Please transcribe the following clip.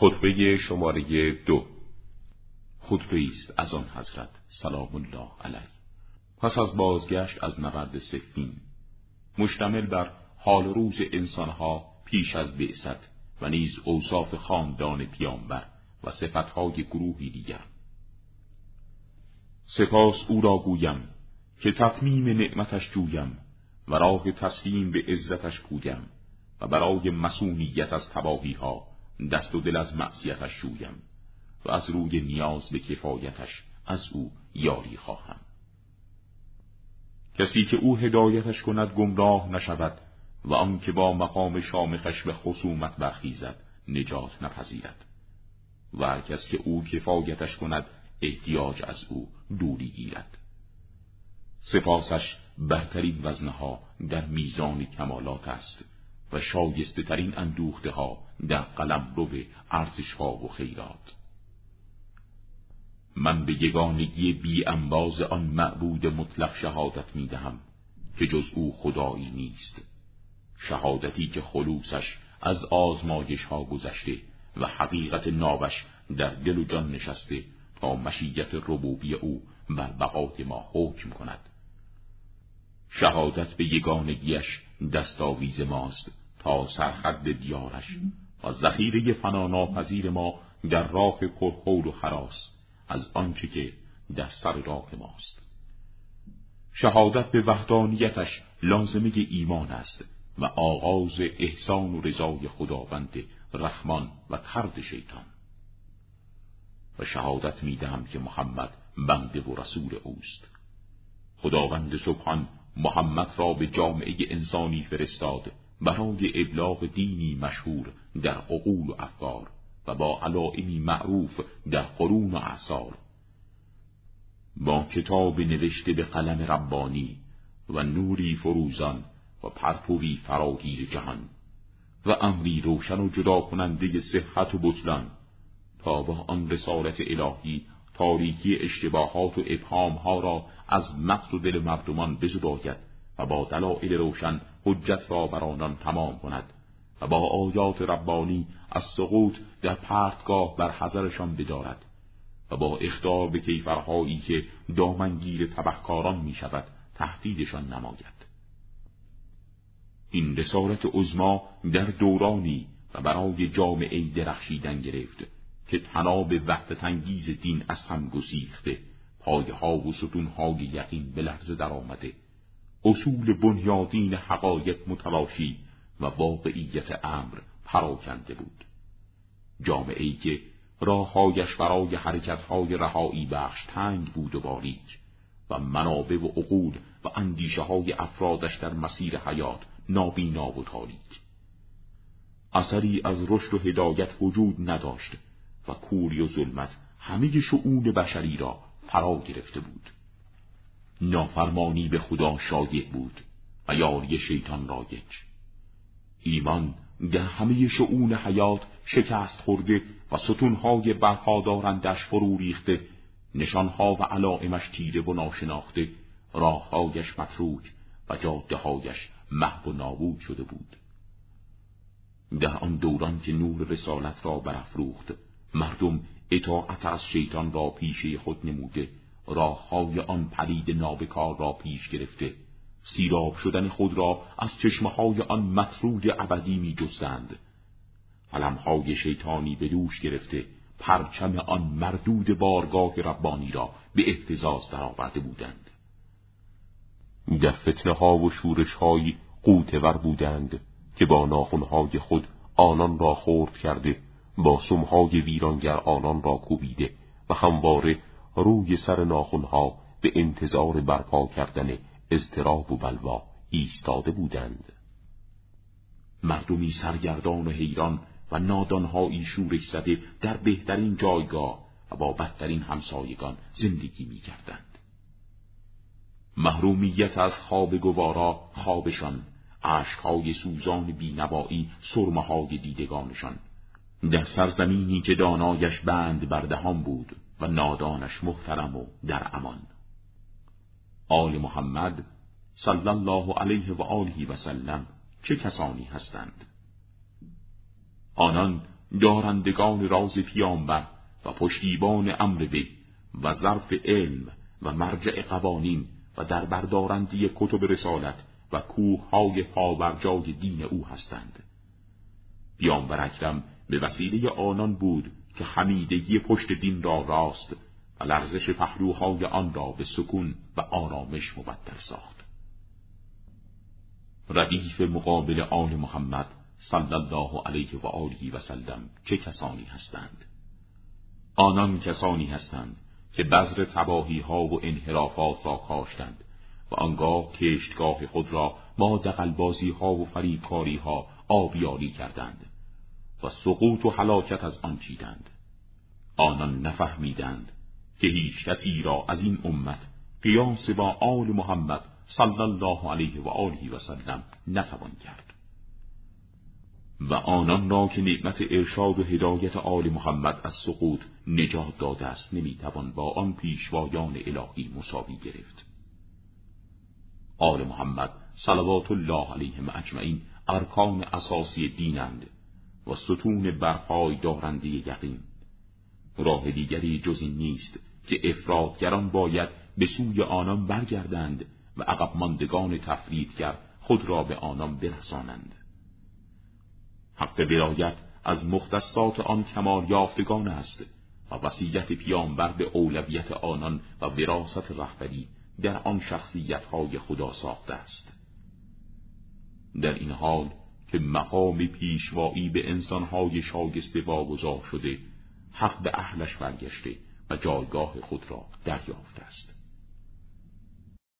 خطبه شماره 2 خطبه است از آن حضرت سلام الله علیه پس از بازگشت از نبرد صفین، مشتمل بر حال روز انسانها پیش از بعثت و نیز اوصاف خاندان پیامبر و صفتهای گروهی دیگر. سپاس او را گویم که تتمیم نعمتش جویم و راه تسلیم به عزتش گویم و برای مسئولیت از تباهی ها دست و دل از معصیتش شویم و از روی نیاز به کفایتش از او یاری خواهم. کسی که او هدایتش کند گمراه نشود و آن که با مقام شامخش به خصومت برخیزد نجات نپذیرد و هر کس که او کفایتش کند احتیاج از او دوری گیرد. سپاسش بهترین وزنها در میزان کمالات است و شایسته ترین اندوخته ها در قلم رو به ارزش ها و خیرات. من به یگانگی بی انباز آن معبود مطلق شهادت می دهم که جز او خدایی نیست، شهادتی که خلوصش از آزمایش ها گذشته و حقیقت نابش در دل و جان نشسته تا مشیت ربوبی او بر بقای ما حکم کند. شهادت به یگانگیش دستاویز ماست تا سرحد دیارش و ذخیره فناناپذیر ما در راه پرهول و خراس از آنچه که در سر راه ماست. شهادت به وحدانیتش لازمه ایمان است و آغاز احسان و رضای خداوند رحمان و طرد شیطان. و شهادت می‌دهم که محمد بنده و رسول اوست. خداوند سبحان محمد را به جامعه انسانی فرستاد برای ابلاغ دینی مشهور در عقول و افکار و با علائمی معروف در قرون و اعصار، با کتاب نوشته به قلم ربانی و نوری فروزان و پرپوری فراگیر جهان و امری روشن و جدا کننده صحت و بطلان، تا با آن رسالت الهی تاریکی اشتباهات و ابهامها را از مغز و دل مردمان بزداید و با دلائل روشن حجت را بر آنان تمام کند و با آیات ربانی از سقوط در پرتگاه بر حذرشان بدارد و با اخطار به کیفرهایی که دامنگیر تبهکاران می شود تهدیدشان نماید. این رسالت عظما در دورانی و برای جامعه درخشیدن گرفت که تناب وحدت‌انگیز دین از هم گسیخته، پایه‌ها و ستون‌های یقین به لرزه درآمده، اصول بنیادین حقایق متلاشی و واقعیت امر پراکنده بود. جامعه‌ای که راه‌هایش برای حرکت‌های رهایی بخش تنگ بود و باریک و منابع و عقول و اندیشه‌های افرادش در مسیر حیات نابینا و تاریک، اثری از رشد و هدایت وجود نداشت و کوری و ظلمت همه شؤون بشری را فرا گرفته بود. نافرمانی به خدا شایع بود و یاری شیطان رایج. ایمان در همه شؤون حیات شکست خورده و ستونهای برپادارندش فرو ریخته، نشانها و علائمش تیره و ناشناخته، راههایش متروک و جادههایش محو و نابود شده بود. در آن دوران که نور رسالت را برافروخت، مردم اطاعت از شیطان را پیشه خود نموده، راه‌های آن پلید نابکار را پیش گرفته، سیراب شدن خود را از چشمه‌های آن مطرود ابدی می‌جستند، علم‌های شیطانی به دوش گرفته، پرچم آن مردود بارگاه ربانی را به اهتزاز درآورده بودند. در فتنه‌ها و شورش‌های غوطه ور بودند که با ناخن‌های خود آنان را خرد کرده، با سمهای ویرانگر آنان را کوبیده و همواره روی سر ناخنها به انتظار برپا کردن اضطراب و بلوا ایستاده بودند. مردمی سرگردان و حیران و نادانهایی شورش زده در بهترین جایگاه و با بدترین همسایگان زندگی می کردند. محرومیت از خواب گوارا خوابشان، اشکهای سوزان بینوایی سرمهای دیدگانشان، در سرزمینی که دانایش بند بر دهان بود و نادانش محترم و در امان. آل محمد صلی الله علیه و آله و سلم چه کسانی هستند؟ آنان دارندگان راز پیامبر و پشتیبان امر وی و ظرف علم و مرجع قوانین و در بردارندی کتب رسالت و کوههای پابرجای دین او هستند. پیامبر اکرم به وسیله آنان بود که حمیدگی پشت دین را راست و لرزش پهلوهای آن را به سکون و آرامش مبدل ساخت. ردیف مقابل آل محمد صلی الله علیه و آله و سلم چه کسانی هستند؟ آنان کسانی هستند که بذر تباهی ها و انحرافات را کاشتند و آنگاه کشتگاه خود را ما دغلبازی ها و فریبکاری ها آبیاری کردند و سقوط و هلاکت از آن چیدند. آنان نفهمیدند که هیچ کسی را از این امت قیاس با آل محمد صلی الله علیه و آله و سلم نتوان کرد. و آنان را که نعمت ارشاد و هدایت آل محمد از سقوط نجات داده است نمیتوان با آن پیشوایان الهی مساوی گرفت. آل محمد صلوات الله علیهم اجمعین ارکان اساسی دینند و ستون برپای دارنده یقین. راه دیگری جز این نیست که افراطگران باید به سوی آنان برگردند و عقب ماندگان تفریطگر خود را به آنان برسانند. حق ولایت از مختصات آن کمال یافتگان است و وصیت پیامبر به اولویت آنان و وراثت رهبری در آن شخصیت‌های خدا ساخته است. در این حال که مقام پیشوایی به انسان‌های شایسته واگذار شده، حق به اهلش برگشته و جایگاه خود را دریافته است.